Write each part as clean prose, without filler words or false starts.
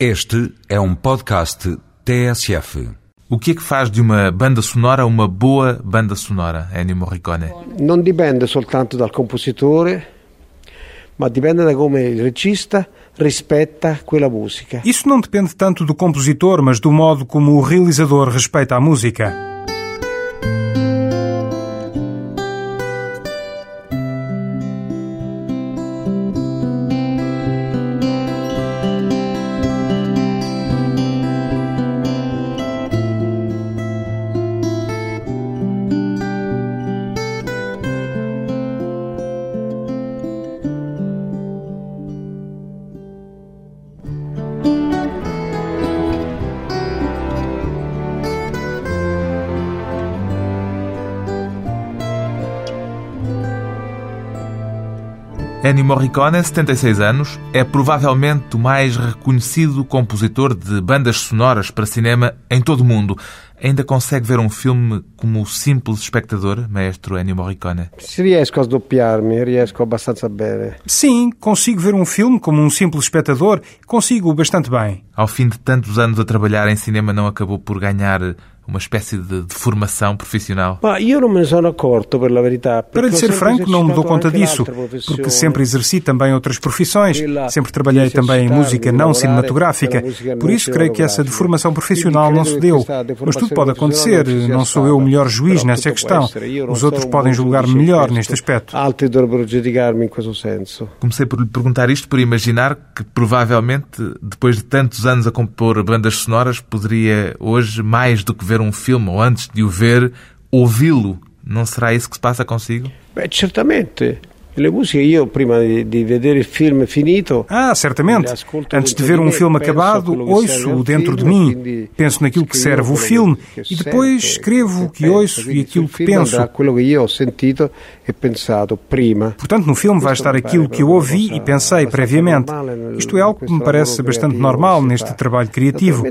Este é um podcast TSF. O que é que faz de uma banda sonora uma boa banda sonora, Ennio Morricone? Não dipende soltanto dal compositore, ma dipende da come il regista respeita quella musica. Isso não depende tanto do compositor, mas do modo como o realizador respeita a música. Ennio Morricone, 76 anos, é provavelmente o mais reconhecido compositor de bandas sonoras para cinema em todo o mundo. Ainda consegue ver um filme como simples espectador, maestro Ennio Morricone? Se riesco a sdoppiarmi, riesco abbastanza bene. Sim, consigo ver um filme como um simples espectador, consigo bastante bem. Ao fim de tantos anos a trabalhar em cinema, não acabou por ganhar uma espécie de formação profissional? Eu não me sono accorto, per la verità. Para lhe ser franco, não me dou conta disso, porque sempre exerci também outras profissões, sempre trabalhei também em música não cinematográfica, por isso creio que essa deformação profissional não se deu. Mas tudo pode acontecer, não sou eu o melhor juiz nessa questão, os outros podem julgar-me melhor neste aspecto. Comecei por lhe perguntar isto, por imaginar que provavelmente, depois de tantos anos a compor bandas sonoras, poderia hoje, mais do que ver um filme, ou antes de o ver, ouvi-lo. Não será isso que se passa consigo? Certamente. Le musiche io prima di vedere il film finito. Certamente. Antes de ver um filme acabado, ouço-o dentro de mim, penso naquilo que serve o filme e depois escrevo o que ouço e aquilo que penso. Portanto, no filme vai estar aquilo que eu ouvi e pensei previamente. Isto é algo que me parece bastante normal neste trabalho criativo.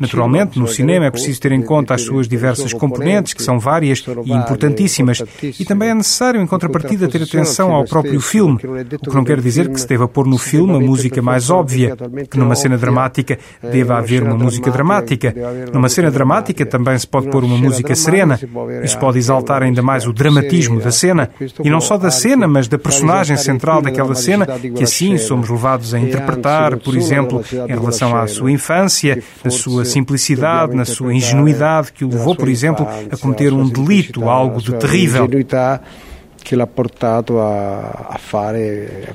Naturalmente, no cinema é preciso ter em conta as suas diversas componentes, que são várias e importantíssimas, e também é necessário, em contrapartida, ter atenção ao próprio filme, o que não quer dizer que se deva pôr no filme a música mais óbvia, que numa cena dramática deva haver uma música dramática. Numa cena dramática também se pode pôr uma música serena. Isso pode exaltar ainda mais o dramatismo da cena, e não só da cena, mas da personagem central daquela cena, que assim somos levados a interpretar, por exemplo, em relação à sua infância, na sua simplicidade, na sua ingenuidade, que o levou, por exemplo, a cometer um delito, algo de terrível. Che l'ha portato a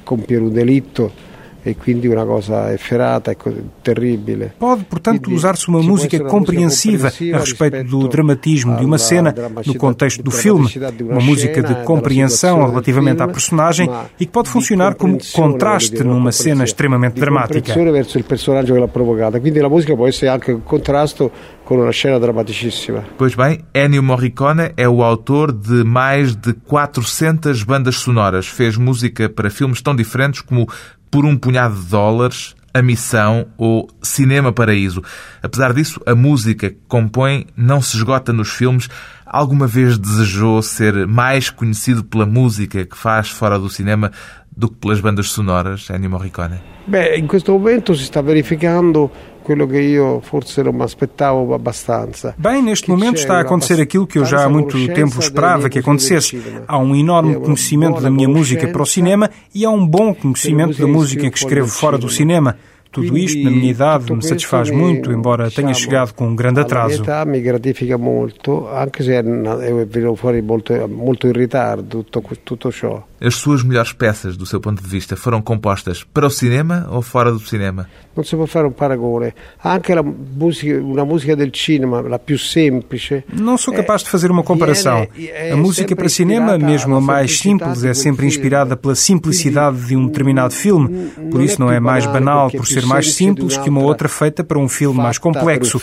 compiere un delitto e quindi una cosa efferata e terribile. Pode, portanto, usar-se uma música compreensiva a respeito do dramatismo de uma cena no contexto do filme, uma música de compreensão relativamente à personagem e que pode funcionar como contraste numa cena extremamente dramática. Verso il personaggio che l'ha provocata, quindi la musica può essere anche un contrasto com uma cena dramaticíssima. Pois bem, Ennio Morricone é o autor de mais de 400 bandas sonoras. Fez música para filmes tão diferentes como Por um Punhado de Dólares, A Missão ou Cinema Paraíso. Apesar disso, a música que compõe não se esgota nos filmes. Alguma vez desejou ser mais conhecido pela música que faz fora do cinema do que pelas bandas sonoras, Ennio Morricone? Bem, em questo momento se está verificando quello che io forse non mi aspettavo abbastanza. Bem, neste momento está a acontecer aquilo que eu já há muito tempo esperava que acontecesse. Há um enorme conhecimento da minha música para o cinema e há um bom conhecimento da música que escrevo fora do cinema. Tudo isto, na minha idade, me satisfaz muito, embora tenha chegado com um grande atraso. Me gratifica muito, anche se eu venho fora muito em ritardo, tudo isso. As suas melhores peças, do seu ponto de vista, foram compostas para o cinema ou fora do cinema? Não se pode fazer um paragone. Anche uma música do cinema, a mais simples. Não sou capaz de fazer uma comparação. A música para cinema, mesmo a mais simples, é sempre inspirada pela simplicidade de um determinado filme. Por isso não é mais banal, por ser mais simples que uma outra feita para um filme mais complexo.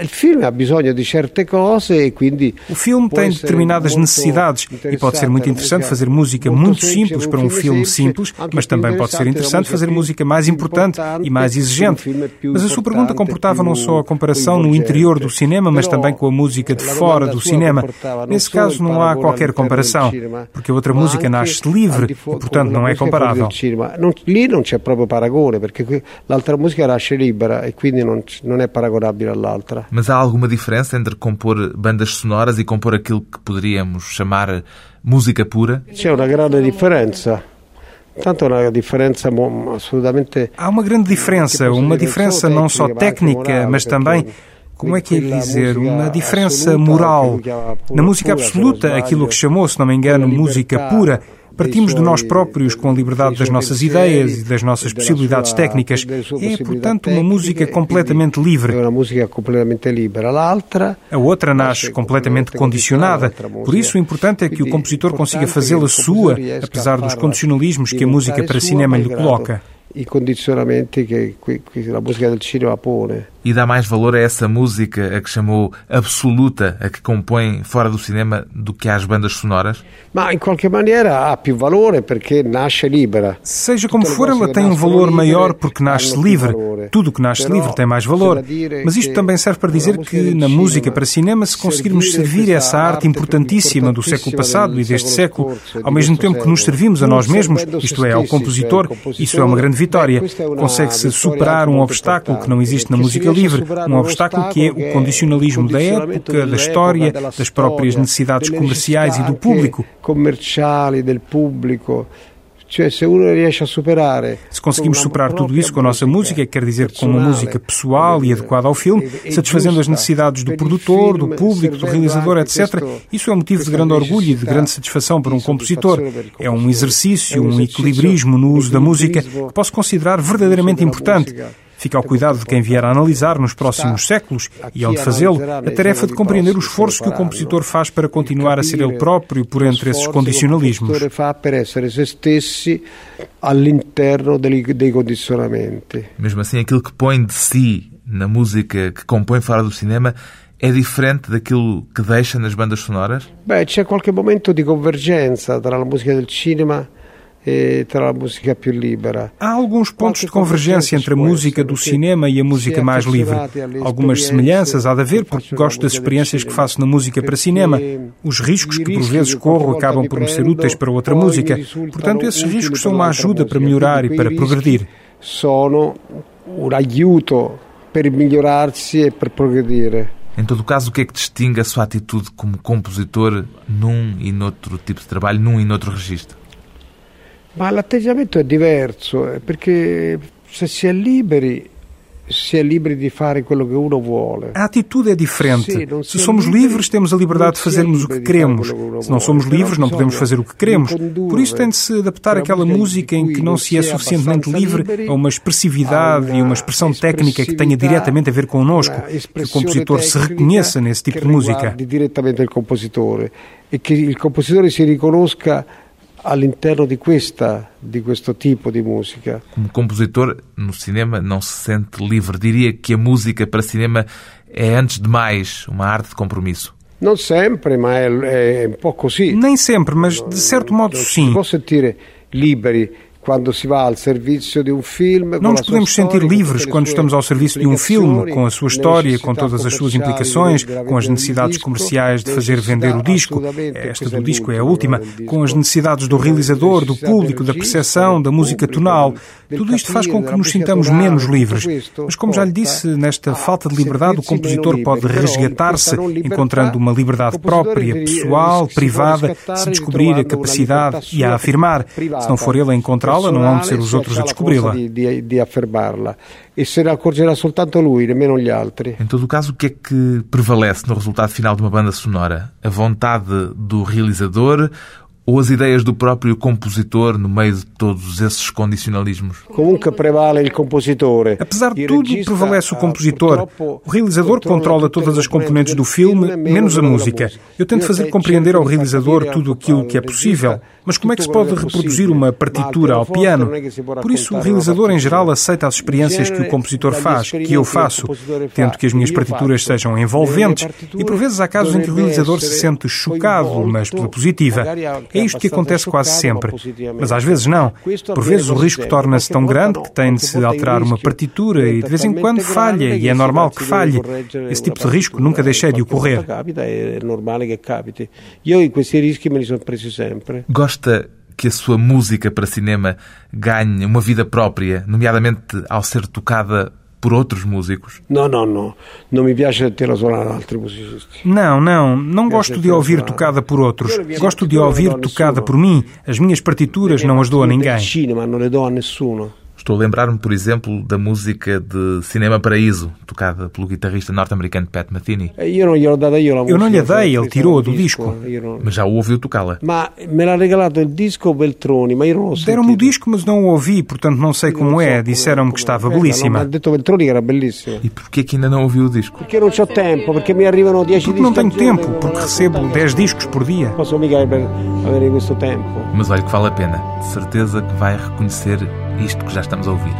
Il film ha bisogno di certe cose e quindi o filme tem determinadas necessidades e pode ser muito interessante fazer música muito simples para um filme simples, mas também pode ser interessante fazer música mais importante e mais exigente. Mas a sua pergunta comportava não só a comparação no interior do cinema, mas também com a música de fora do cinema. Nesse caso não há qualquer comparação, porque a outra música nasce livre e, portanto, não é comparável. Lì non c'è proprio paragone, perché l'altra musica nasce libera e quindi non è paragonabile all'altra. Mas há alguma diferença entre compor bandas sonoras e compor aquilo que poderíamos chamar música pura? C'è una grande differenza. Há uma grande diferença, uma diferença não só técnica, mas também, como é que é dizer, uma diferença moral. Na música absoluta, aquilo que chamou, se não me engano, música pura, partimos de nós próprios, com a liberdade das nossas ideias e das nossas possibilidades técnicas. É, portanto, uma música completamente livre. A outra nasce completamente condicionada. Por isso, o importante é que o compositor consiga fazê-la sua, apesar dos condicionalismos que a música para cinema lhe coloca. I condicionamenti che la musica del cinema pone. E dá mais valor a essa música, a que chamou absoluta, a que compõe fora do cinema, do que às bandas sonoras? Mas, em qualquer maneira, há mais valor porque nasce livre. Seja como for, ela tem um valor maior porque nasce livre. Tudo o que nasce livre tem mais valor. Mas isto também serve para dizer que, na música para cinema, se conseguirmos servir essa arte importantíssima do século passado e deste século, ao mesmo tempo que nos servimos a nós mesmos, isto é, ao compositor, isso é uma grande vitória. Consegue-se superar um obstáculo que não existe na música livre, um obstáculo que é o condicionalismo da época, da história, das próprias necessidades comerciais e do público. Se conseguimos superar tudo isso com a nossa música, quer dizer, com uma música pessoal e adequada ao filme, satisfazendo as necessidades do produtor, do público, do realizador, etc., isso é um motivo de grande orgulho e de grande satisfação para um compositor. É um exercício, um equilibrismo no uso da música que posso considerar verdadeiramente importante. Fica ao cuidado de quem vier a analisar nos próximos séculos, e ao de fazê-lo, a tarefa de compreender o esforço que o compositor faz para continuar a ser ele próprio por entre esses condicionalismos. O compositor faz para ser se stessi all'interno dei condicionamenti. Mesmo assim, aquilo que põe de si na música que compõe fora do cinema é diferente daquilo que deixa nas bandas sonoras? Bem, c'è qualche momento de convergência entre a música do cinema e a música mais livre. Há alguns pontos de convergência entre a música do cinema e a música mais livre. Algumas semelhanças há de haver, porque gosto das experiências que faço na música para cinema. Os riscos que por vezes corro acabam por me ser úteis para outra música. Portanto, esses riscos são uma ajuda para melhorar e para progredir. São um aiuto para melhorar-se e para progredir. Em todo caso, o que é que distingue a sua atitude como compositor num e noutro tipo de trabalho, num e noutro registro? Ma l'atteggiamento è diverso, perché se si è liberi di fare quello che uno vuole. A atitude é diferente. Se somos livres, temos a liberdade de fazermos o que queremos. Se não somos livres, não podemos fazer o que queremos. Por isso tem de se adaptar àquela música em que não se é suficientemente livre a uma expressividade e uma expressão técnica que tenha diretamente a ver connosco, que o compositor se reconheça nesse tipo de música. Diretamente ao compositor e que o compositor se reconheça all'interno di questo tipo di musica. Como compositor, no cinema não se sente livre. Diria que a música para cinema é, antes de mais, uma arte de compromisso. Não sempre, mas é um pouco assim. Nem sempre, mas de certo modo sim. Posso sentir livre. Não nos podemos sentir livres quando estamos ao serviço de um filme, com a sua história, com todas as suas implicações, com as necessidades comerciais de fazer vender o disco, esta do disco é a última, com as necessidades do realizador, do público, da percepção, da música tonal. Tudo isto faz com que nos sintamos menos livres. Mas, como já lhe disse, nesta falta de liberdade, o compositor pode resgatar-se, encontrando uma liberdade própria, pessoal, privada, se descobrir a capacidade e a afirmar. Se não for ele a encontrar, não hão de ser os outros a descobri-la. E se accorgerà soltanto lui, nemmeno gli altri. Em todo caso, o que é que prevalece no resultado final de uma banda sonora? A vontade do realizador Ou as ideias do próprio compositor no meio de todos esses condicionalismos? Apesar de tudo, prevalece o compositor. O realizador controla todas as componentes do filme, menos a música. Eu tento fazer compreender ao realizador tudo aquilo que é possível, mas como é que se pode reproduzir uma partitura ao piano? Por isso, o realizador, em geral, aceita as experiências que o compositor faz, que eu faço. Tento que as minhas partituras sejam envolventes e, por vezes, há casos em que o realizador se sente chocado, mas pela positiva. É isto que acontece quase sempre, mas às vezes não. Por vezes o risco torna-se tão grande que tem de se alterar uma partitura e de vez em quando falha, e é normal que falhe. Esse tipo de risco nunca deixei de ocorrer. Gosta que a sua música para cinema ganhe uma vida própria, nomeadamente ao ser tocada por outros músicos? Não gosto de ouvir tocada por outros. Gosto de ouvir tocada por mim. As minhas partituras não as dou a ninguém. Estou a lembrar-me, por exemplo, da música de Cinema Paraíso, tocada pelo guitarrista norte-americano Pat Metheny. Eu não lhe dei, ele tirou-a do disco. Mas já o ouviu tocá-la? Deram-me o disco, mas não o ouvi, portanto não sei como é. Disseram-me que estava belíssima. E porquê que ainda não ouviu o disco? Porque não tenho tempo, porque recebo 10 discos por dia. Mas olha que vale a pena. De certeza que vai reconhecer isto que já estamos a ouvir.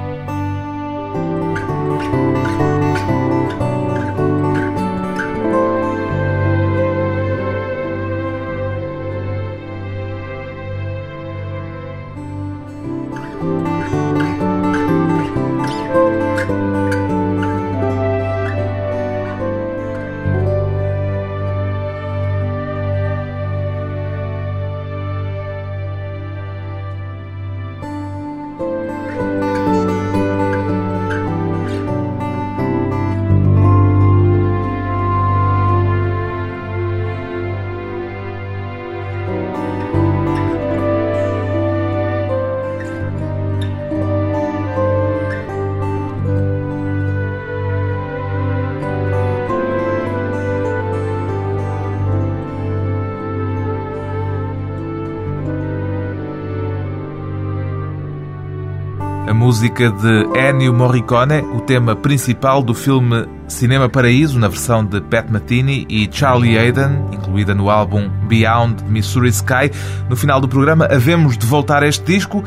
Música de Ennio Morricone, o tema principal do filme Cinema Paraíso, na versão de Pat Metheny e Charlie Haden, incluída no álbum Beyond the Missouri Sky. No final do programa, havemos de voltar a este disco.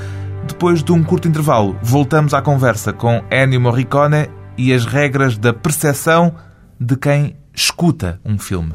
Depois de um curto intervalo, voltamos à conversa com Ennio Morricone e as regras da percepção de quem escuta um filme.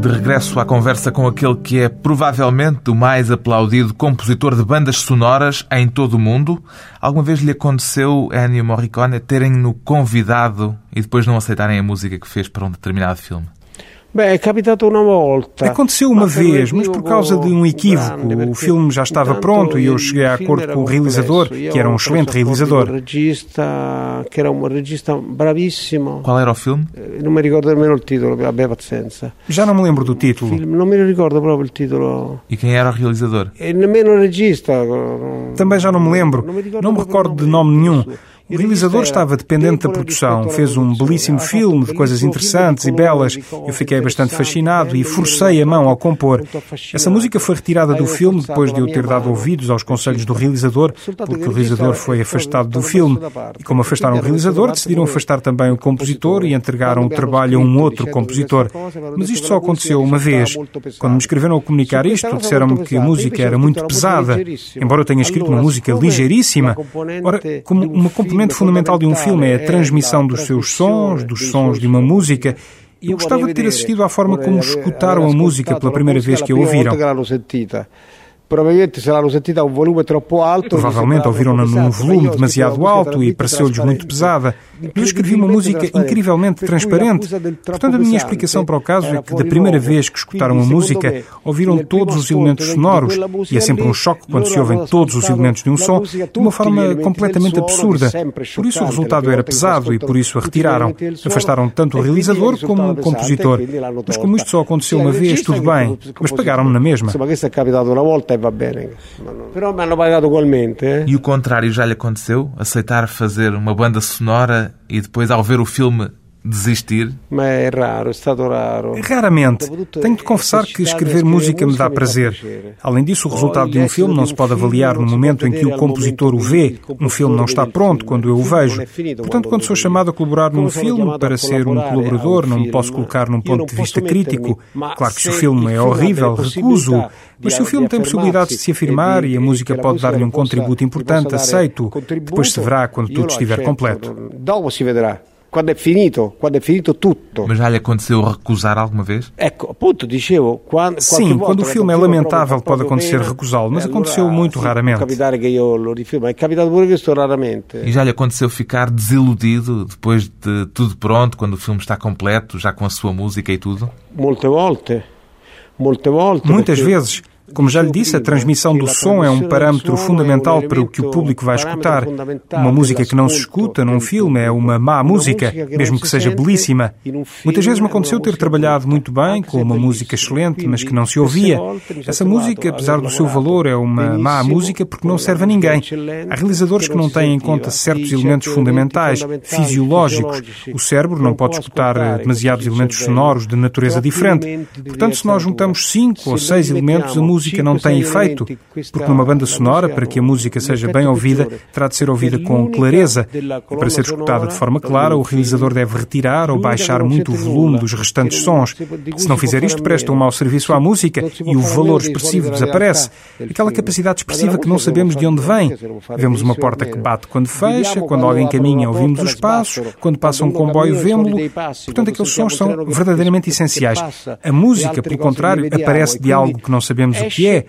Regresso à conversa com aquele que é provavelmente o mais aplaudido compositor de bandas sonoras em todo o mundo. Alguma vez lhe aconteceu, Ennio Morricone, terem-no convidado e depois não aceitarem a música que fez para um determinado filme? Aconteceu uma vez, mas por causa de um equívoco. O filme já estava pronto e eu cheguei a acordo com o realizador, que era um excelente realizador. Qual era o filme? Já não me lembro do título. E quem era o realizador? Também já não me lembro. Não me recordo de nome nenhum. O realizador estava dependente da produção, fez um belíssimo filme de coisas interessantes e belas. Eu fiquei bastante fascinado e forcei a mão ao compor. Essa música foi retirada do filme depois de eu ter dado ouvidos aos conselhos do realizador, porque o realizador foi afastado do filme. E como afastaram o realizador, decidiram afastar também o compositor e entregaram o trabalho a um outro compositor. Mas isto só aconteceu uma vez. Quando me escreveram a comunicar isto, disseram-me que a música era muito pesada, embora eu tenha escrito uma música ligeiríssima. Ora, como uma composição, o elemento fundamental de um filme é a transmissão dos seus sons, dos sons de uma música. Eu gostava de ter assistido à forma como escutaram a música pela primeira vez que a ouviram. Provavelmente, se ela não sentir um volume troppo alto... Provavelmente ouviram-na num volume demasiado alto e pareceu-lhes muito pesada. Eu escrevi uma música incrivelmente transparente. Portanto, a minha explicação para o caso é que, da primeira vez que escutaram a música, ouviram todos os elementos sonoros, e é sempre um choque quando se ouvem todos os elementos de um som, de uma forma completamente absurda. Por isso o resultado era pesado e por isso a retiraram. Afastaram tanto o realizador como o compositor. Mas como isto só aconteceu uma vez, tudo bem. Mas pagaram-me na mesma. E o contrário já lhe aconteceu? Aceitar fazer uma banda sonora e depois, ao ver o filme, desistir? Raramente. Tenho de confessar que escrever música me dá prazer. Além disso, o resultado de um filme não se pode avaliar no momento em que o compositor o vê. Um filme não está pronto quando eu o vejo. Portanto, quando sou chamado a colaborar num filme, para ser um colaborador, não me posso colocar num ponto de vista crítico. Claro que se o filme é horrível, recuso-o. Mas se o filme tem possibilidade de se afirmar e a música pode dar-lhe um contributo importante, aceito. Depois se verá quando tudo estiver completo. Quando é finito tudo. Mas já lhe aconteceu recusar alguma vez? Sim, quando o filme é lamentável pode acontecer recusá-lo, mas aconteceu muito raramente. E já lhe aconteceu ficar desiludido depois de tudo pronto, quando o filme está completo, já com a sua música e tudo? Muitas vezes. Como já lhe disse, a transmissão do som é um parâmetro fundamental para o que o público vai escutar. Uma música que não se escuta num filme é uma má música, mesmo que seja belíssima. Muitas vezes me aconteceu ter trabalhado muito bem, com uma música excelente, mas que não se ouvia. Essa música, apesar do seu valor, é uma má música porque não serve a ninguém. Há realizadores que não têm em conta certos elementos fundamentais, fisiológicos. O cérebro não pode escutar demasiados elementos sonoros de natureza diferente. Portanto, se nós juntamos 5 ou 6 elementos, a música não tem efeito, porque numa banda sonora, para que a música seja bem ouvida, terá de ser ouvida com clareza. E para ser escutada de forma clara, o realizador deve retirar ou baixar muito o volume dos restantes sons. Se não fizer isto, presta um mau serviço à música e o valor expressivo desaparece. Aquela capacidade expressiva que não sabemos de onde vem. Vemos uma porta que bate quando fecha, quando alguém caminha ouvimos os passos, quando passa um comboio vemo-lo. Portanto, aqueles sons são verdadeiramente essenciais. A música, pelo contrário, aparece de algo que não sabemos o que é,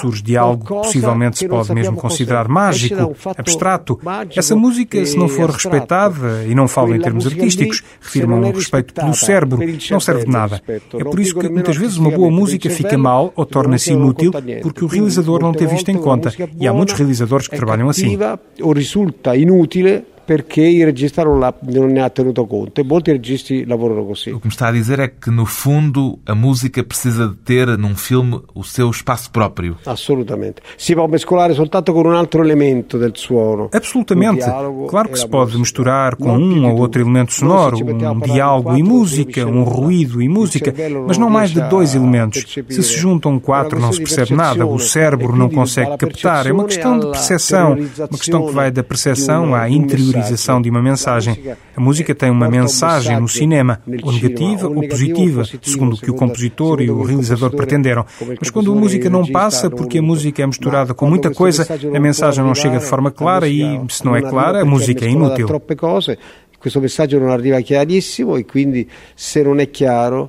surge de algo que possivelmente se pode mesmo considerar mágico, abstrato. Essa música, se não for respeitada, e não falo em termos artísticos, refiro-me a um respeito pelo cérebro, não serve de nada. É por isso que muitas vezes uma boa música fica mal ou torna-se inútil porque o realizador não teve isto em conta, e há muitos realizadores que trabalham assim. Ou resulta inútil porque o regista não ne ha tenuto conto, e muitos registi lavorano così. O que me está a dizer é que, no fundo, a música precisa de ter, num filme, o seu espaço próprio. Absolutamente. Si può mescolare soltanto con un altro elemento del suono. Absolutamente. Claro que se pode misturar com um ou outro elemento sonoro, um diálogo e música, um ruído e música, mas não mais de 2 elementos. Se se juntam 4, não se percebe nada, o cérebro não consegue captar. É uma questão de percepção, uma questão que vai da percepção à interioridade de uma mensagem. A música tem uma mensagem no cinema, ou negativa ou positiva, segundo o que o compositor e o realizador pretenderam. Mas quando a música não passa, porque a música é misturada com muita coisa, a mensagem não chega de forma clara e, se não é clara, a música é inútil. Questo messaggio non arriva chiarissimo e quindi, se non è chiaro,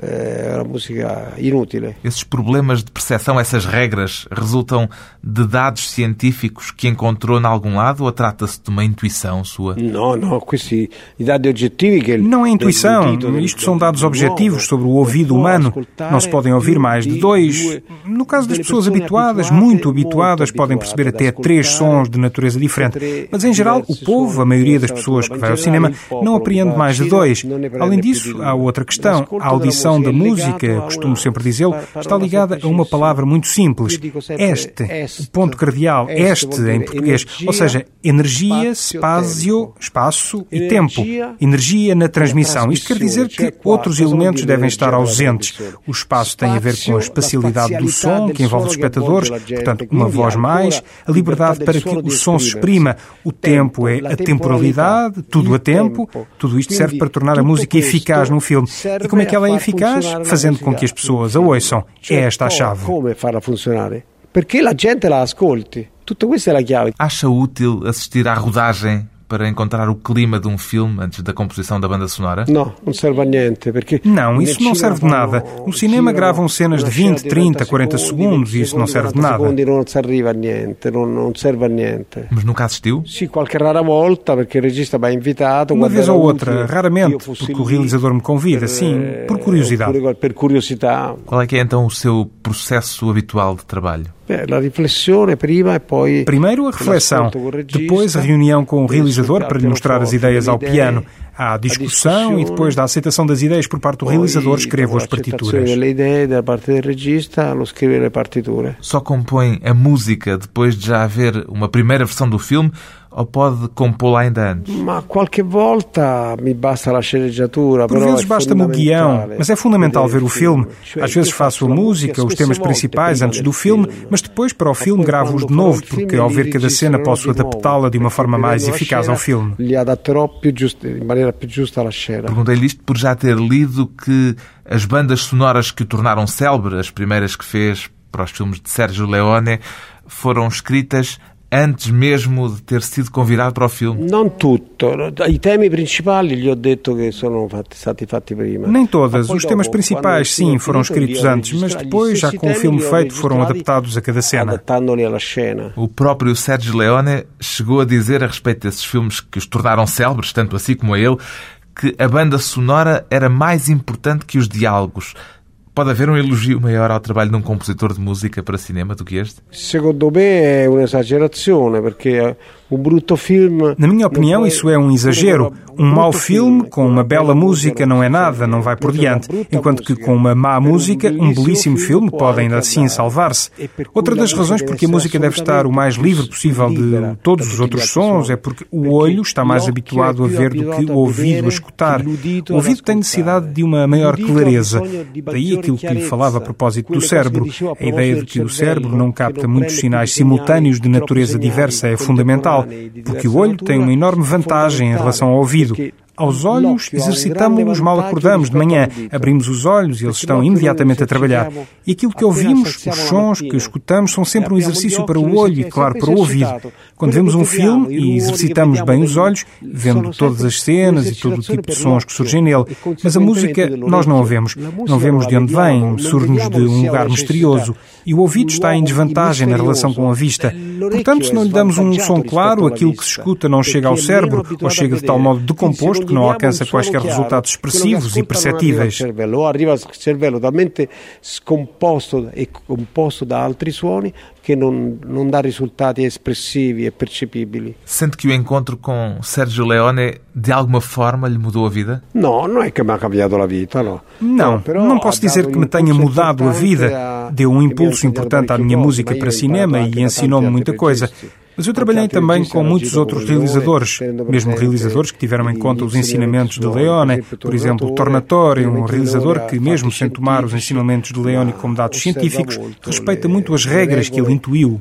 é uma música inútil. Esses problemas de percepção, essas regras, resultam de dados científicos que encontrou em algum lado ou trata-se de uma intuição sua? Não é intuição. Isto são dados objetivos sobre o ouvido humano. Não se podem ouvir mais de 2. No caso das pessoas habituadas, muito habituadas, podem perceber até 3 sons de natureza diferente. Mas, em geral, o povo, a maioria das pessoas que vai ao cinema, não apreende mais de 2. Além disso, há outra questão. A audição da música, costumo sempre dizê-lo, está ligada a uma palavra muito simples, este, o ponto cardeal, este em português, ou seja, energia, spazio, espaço e tempo, energia na transmissão. Isto quer dizer que outros elementos devem estar ausentes. O espaço tem a ver com a espacialidade do som, que envolve os espectadores, portanto, uma voz mais, a liberdade para que o som se exprima, o tempo é a temporalidade, tudo a tempo, tudo isto serve para tornar a música eficaz num filme. E como é que ela é eficaz? Fazendo com que as pessoas a ouçam. É esta a chave. Como fará funcionar? Porque a gente la ascolti. Tudo isso é a chave. Acha útil assistir à rodagem para encontrar o clima de um filme antes da composição da banda sonora? Não, não serve a niente, porque... Não, isso não serve de nada. No cinema gravam cenas de 20, 30, 40 segundos e isso não serve de nada. Mas nunca assistiu? Sim, qualquer rara volta, porque o regista vai invitado. Uma vez ou outra, raramente, porque o realizador me convida, sim, por curiosidade. Qual é que é então o seu processo habitual de trabalho? Primeiro a reflexão, depois a reunião com o realizador para lhe mostrar as ideias ao piano. Há a discussão e depois da aceitação das ideias por parte do realizador escrevo as partituras. Só compõe a música depois de já haver uma primeira versão do filme ou pode compô-la ainda antes? Por vezes basta-me o guião, mas é fundamental ver o filme. Às vezes faço a música, os temas principais antes do filme, mas depois para o filme gravo-os de novo, porque ao ver cada cena posso adaptá-la de uma forma mais eficaz ao filme. Perguntei-lhe isto por já ter lido que as bandas sonoras que o tornaram célebre, as primeiras que fez para os filmes de Sérgio Leone, foram escritas antes mesmo de ter sido convidado para o filme? Não tutto. I temi principali gli ho detto che sono stati fatti prima. Nem todas. Os temas principais, sim, foram escritos antes, mas depois, já com o filme feito, foram adaptados a cada cena. O próprio Sérgio Leone chegou a dizer a respeito desses filmes que os tornaram célebres, tanto assim como a ele, que a banda sonora era mais importante que os diálogos. Pode haver um elogio maior ao trabalho de um compositor de música para cinema do que este? Na minha opinião, isso é um exagero. Um mau filme com uma bela música não é nada, não vai por diante. Enquanto que com uma má música, um belíssimo filme pode ainda assim salvar-se. Outra das razões porque a música deve estar o mais livre possível de todos os outros sons é porque o olho está mais habituado a ver do que o ouvido a escutar. O ouvido tem necessidade de uma maior clareza. Daí aquilo que lhe falava a propósito do cérebro. A ideia de que o cérebro não capta muitos sinais simultâneos de natureza diversa é fundamental, porque o olho tem uma enorme vantagem em relação ao ouvido. Aos olhos, exercitamos-nos mal acordamos de manhã, abrimos os olhos e eles estão imediatamente a trabalhar. E aquilo que ouvimos, os sons que escutamos, são sempre um exercício para o olho e, claro, para o ouvido. Quando vemos um filme e exercitamos bem os olhos, vemos todas as cenas e todo o tipo de sons que surgem nele. Mas a música nós não a vemos. Não vemos de onde vem, surge-nos de um lugar misterioso. E o ouvido está em desvantagem na relação com a vista. Portanto, se não lhe damos um som claro, aquilo que se escuta não chega ao cérebro ou chega de tal modo decomposto que não alcança quaisquer resultados expressivos e perceptíveis. Sente que o encontro com Sérgio Leone de alguma forma lhe mudou a vida? Não, não posso dizer que me tenha mudado a vida. Deu um impulso importante à minha música para cinema e ensinou-me muita coisa. Mas eu trabalhei também com muitos outros realizadores, mesmo realizadores que tiveram em conta os ensinamentos de Leone, por exemplo, Tornatore, um realizador que, mesmo sem tomar os ensinamentos de Leone como dados científicos, respeita muito as regras que ele intuiu.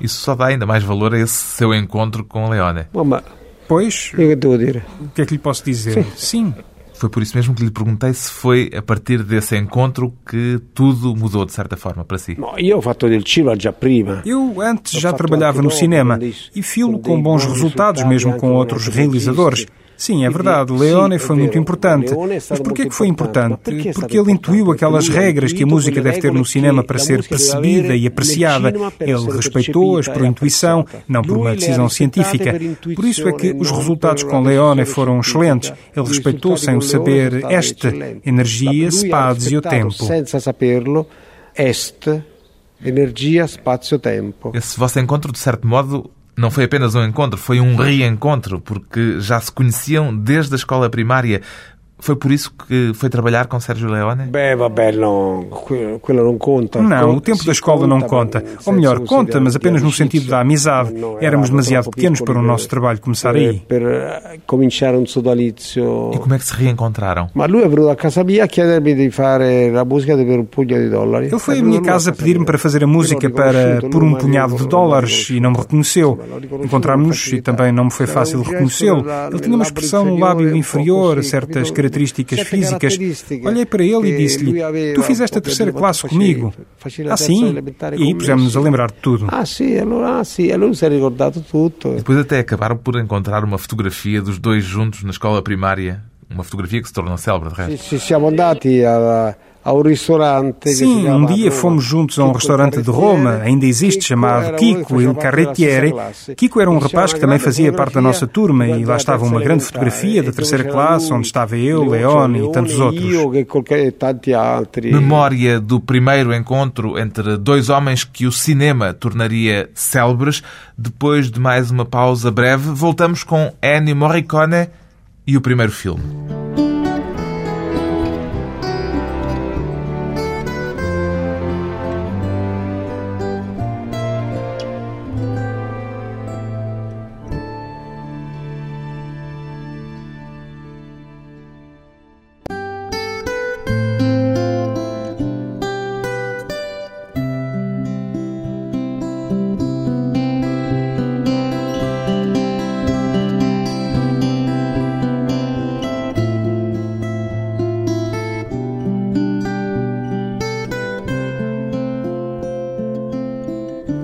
Isso só dá ainda mais valor a esse seu encontro com Leone. Pois, o que é que lhe posso dizer? Sim. Foi por isso mesmo que lhe perguntei se foi a partir desse encontro que tudo mudou, de certa forma, para si. Eu antes já trabalhava no cinema e filo com bons resultados, mesmo com outros realizadores. Sim, é verdade, Leone foi muito importante. Mas porquê que foi importante? Porque ele intuiu aquelas regras que a música deve ter no cinema para ser percebida e apreciada. Ele respeitou-as por intuição, não por uma decisão científica. Por isso é que os resultados com Leone foram excelentes. Ele respeitou sem o saber esta energia, spazio, tempo. Esse vosso encontro, de certo modo, não foi apenas um encontro, foi um reencontro, porque já se conheciam desde a escola primária. Foi por isso que foi trabalhar com Sérgio Leone? Não, o tempo da escola não conta. Ou melhor, conta, mas apenas no sentido da amizade. Éramos demasiado pequenos para o nosso trabalho começar aí. E como é que se reencontraram? Ele foi à minha casa pedir-me para fazer a música por um punhado de dólares e não me reconheceu. Encontrámos-nos e também não me foi fácil reconhecê-lo. Ele tinha uma expressão no lábio inferior, certas características características físicas, olhei para ele e disse-lhe: tu fizeste a terceira classe comigo. Ah, sim? E aí pusemos-nos a lembrar de tudo. Depois até acabaram por encontrar uma fotografia dos dois juntos na escola primária, uma fotografia que se tornou célebre, de resto. Sim, um dia fomos juntos a um restaurante de Roma, ainda existe, chamado Kiko, Il Carrettiere. Kiko era um rapaz que também fazia parte da nossa turma e lá estava uma grande fotografia da terceira classe, onde estava eu, Leone e tantos outros. Memória do primeiro encontro entre dois homens que o cinema tornaria célebres. Depois de mais uma pausa breve, voltamos com Ennio Morricone e o primeiro filme.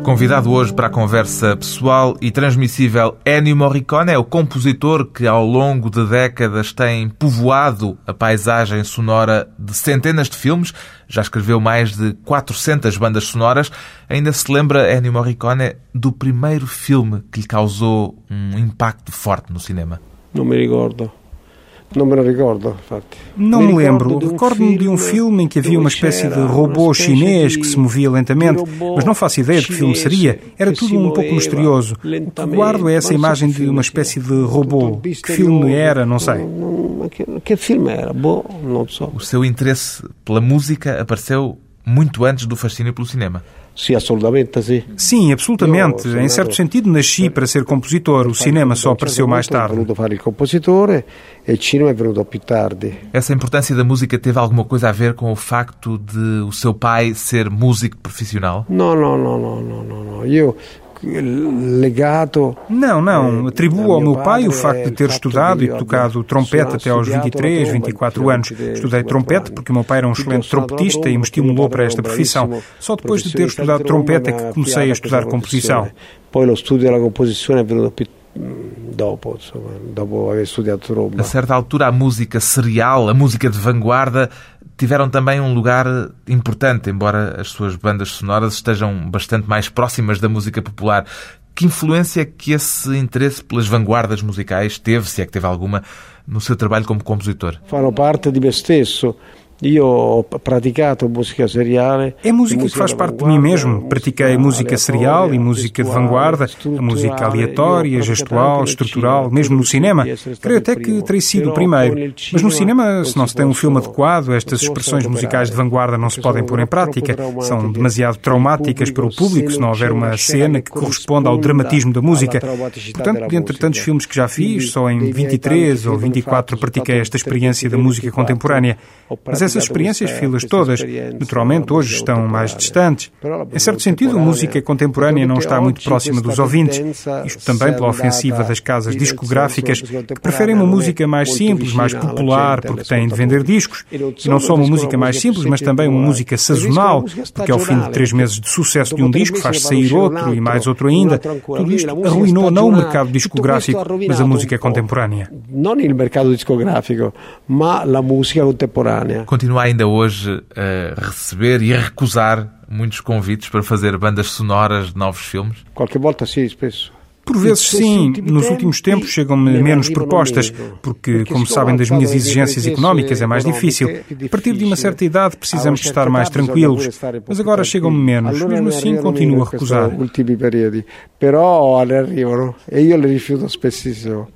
Convidado hoje para a conversa pessoal e transmissível, Ennio Morricone é o compositor que ao longo de décadas tem povoado a paisagem sonora de centenas de filmes. Já escreveu mais de 400 bandas sonoras. Ainda se lembra, Ennio Morricone, do primeiro filme que lhe causou um impacto forte no cinema? Não me lembro. Recordo-me de um filme em que havia uma espécie de robô chinês que se movia lentamente, mas não faço ideia de que filme seria. Era tudo um pouco misterioso. O que guardo é essa imagem de uma espécie de robô. Que filme era? Não sei. Que filme era? Bom, não sei. O seu interesse pela música apareceu muito antes do fascínio pelo cinema. Sim, absolutamente. Em certo sentido, nasci para ser compositor. O cinema só apareceu mais tarde. Essa importância da música teve alguma coisa a ver com o facto de o seu pai ser músico profissional? Não. Não. Atribuo ao meu pai o facto de ter estudado e tocado trompete até aos 23, 24 anos. Estudei trompete porque o meu pai era um excelente trompetista e me estimulou para esta profissão. Só depois de ter estudado trompete é que comecei a estudar composição. A certa altura, a música serial, a música de vanguarda, tiveram também um lugar importante, embora as suas bandas sonoras estejam bastante mais próximas da música popular. Que influência que esse interesse pelas vanguardas musicais teve, se é que teve alguma, no seu trabalho como compositor? Falo parte de mim mesmo. É música que faz parte de mim mesmo. Pratiquei música serial e música de vanguarda, a música aleatória, gestual, estrutural, mesmo no cinema. Creio até que terei sido o primeiro. Mas no cinema, se não se tem um filme adequado, estas expressões musicais de vanguarda não se podem pôr em prática. São demasiado traumáticas para o público se não houver uma cena que corresponda ao dramatismo da música. Portanto, dentre tantos filmes que já fiz, só em 23 ou 24 pratiquei esta experiência da música contemporânea. Mas essas experiências filas todas, naturalmente, hoje estão mais distantes. Em certo sentido, a música contemporânea não está muito próxima dos ouvintes, isto também pela ofensiva das casas discográficas, que preferem uma música mais simples, mais popular, porque têm de vender discos. E não só uma música mais simples, mas também uma música sazonal, porque ao fim de 3 meses de sucesso de um disco faz sair outro e mais outro ainda. Tudo isto arruinou não o mercado discográfico, mas a música contemporânea. Não o mercado discográfico, mas a música contemporânea. Continua ainda hoje a receber e a recusar muitos convites para fazer bandas sonoras de novos filmes? Qualquer volta, sim, espesso. Por vezes sim, nos últimos tempos chegam-me menos propostas, porque, como sabem, das minhas exigências económicas é mais difícil. A partir de uma certa idade precisamos de estar mais tranquilos, mas agora chegam-me menos, mesmo assim continuo a recusar.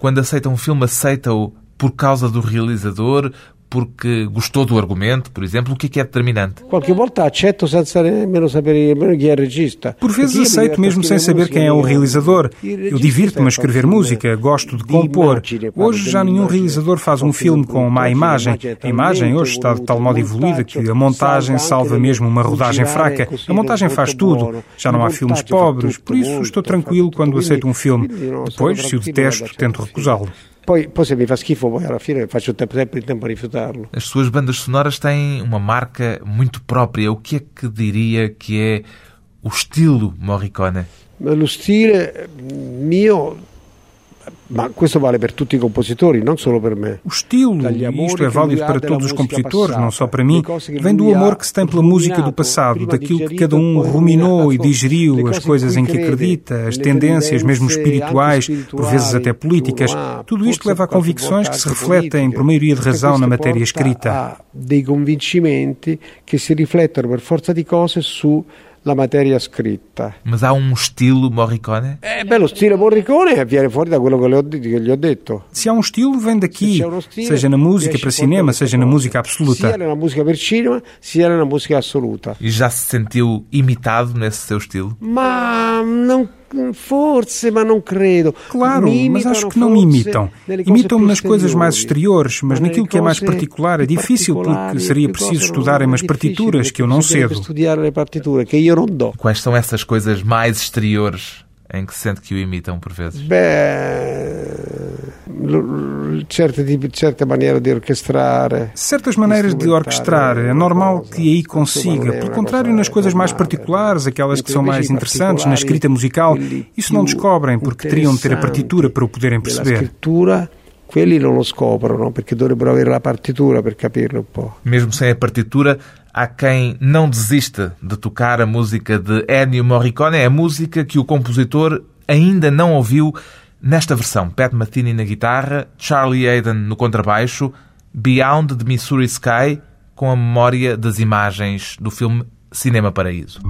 Quando aceita um filme, aceita-o por causa do realizador, porque gostou do argumento, por exemplo? O que é determinante? Por vezes aceito mesmo sem saber quem é o realizador. Eu divirto-me a escrever música, gosto de compor. Hoje já nenhum realizador faz um filme com má imagem. A imagem hoje está de tal modo evoluída que a montagem salva mesmo uma rodagem fraca. A montagem faz tudo. Já não há filmes pobres, por isso estou tranquilo quando aceito um filme. Depois, se o detesto, tento recusá-lo. Poi se mi fa schifo, poi alla fine faccio sempre in tempo a rifiutarlo. As suas bandas sonoras têm uma marca muito própria. O que é que diria que é o estilo Morricone? Lo stile mio... Ma questo vale per tutti i compositori, non solo per me. O estilo, isto é válido para todos os compositores, não só para mim, vem do amor que se tem pela música do passado, daquilo que cada um ruminou e digeriu, as coisas em que acredita, as tendências, mesmo espirituais, por vezes até políticas. Tudo isto leva a convicções que se refletem, por maioria de razão, na matéria escrita. Dei convincimenti que se riflettono per forza di cose su la materia scritta. Mas há um estilo Morricone? O estilo Morricone viene fuori da quello che gli ho detto. Se há um estilo, vem daqui, seja na música para cinema, seja na música absoluta. Seja na música para cinema, seja na música absoluta. E já se sentiu imitado nesse seu estilo? Mas não credo. Claro, mas acho que não me imitam. Imitam-me nas coisas mais exteriores, mas naquilo que é mais particular é difícil, porque seria preciso estudar umas partituras que eu não cedo. Quais são essas coisas mais exteriores em que se sente que o imitam por vezes? Certa maneira de orquestrar. Certas maneiras de orquestrar. É normal que aí consiga. Pelo contrário, nas coisas mais particulares, aquelas que são mais interessantes, na escrita musical, isso não descobrem, porque teriam de ter a partitura para o poderem perceber. Quelli non lo scoprono perché dovrebbero avere la partitura per capirlo un po'. Mesmo sem a partitura, há quem não desista de tocar a música de Ennio Morricone. É a música que o compositor ainda não ouviu nesta versão. Pat Metheny na guitarra, Charlie Haden no contrabaixo, Beyond the Missouri Sky, com a memória das imagens do filme Cinema Paraíso.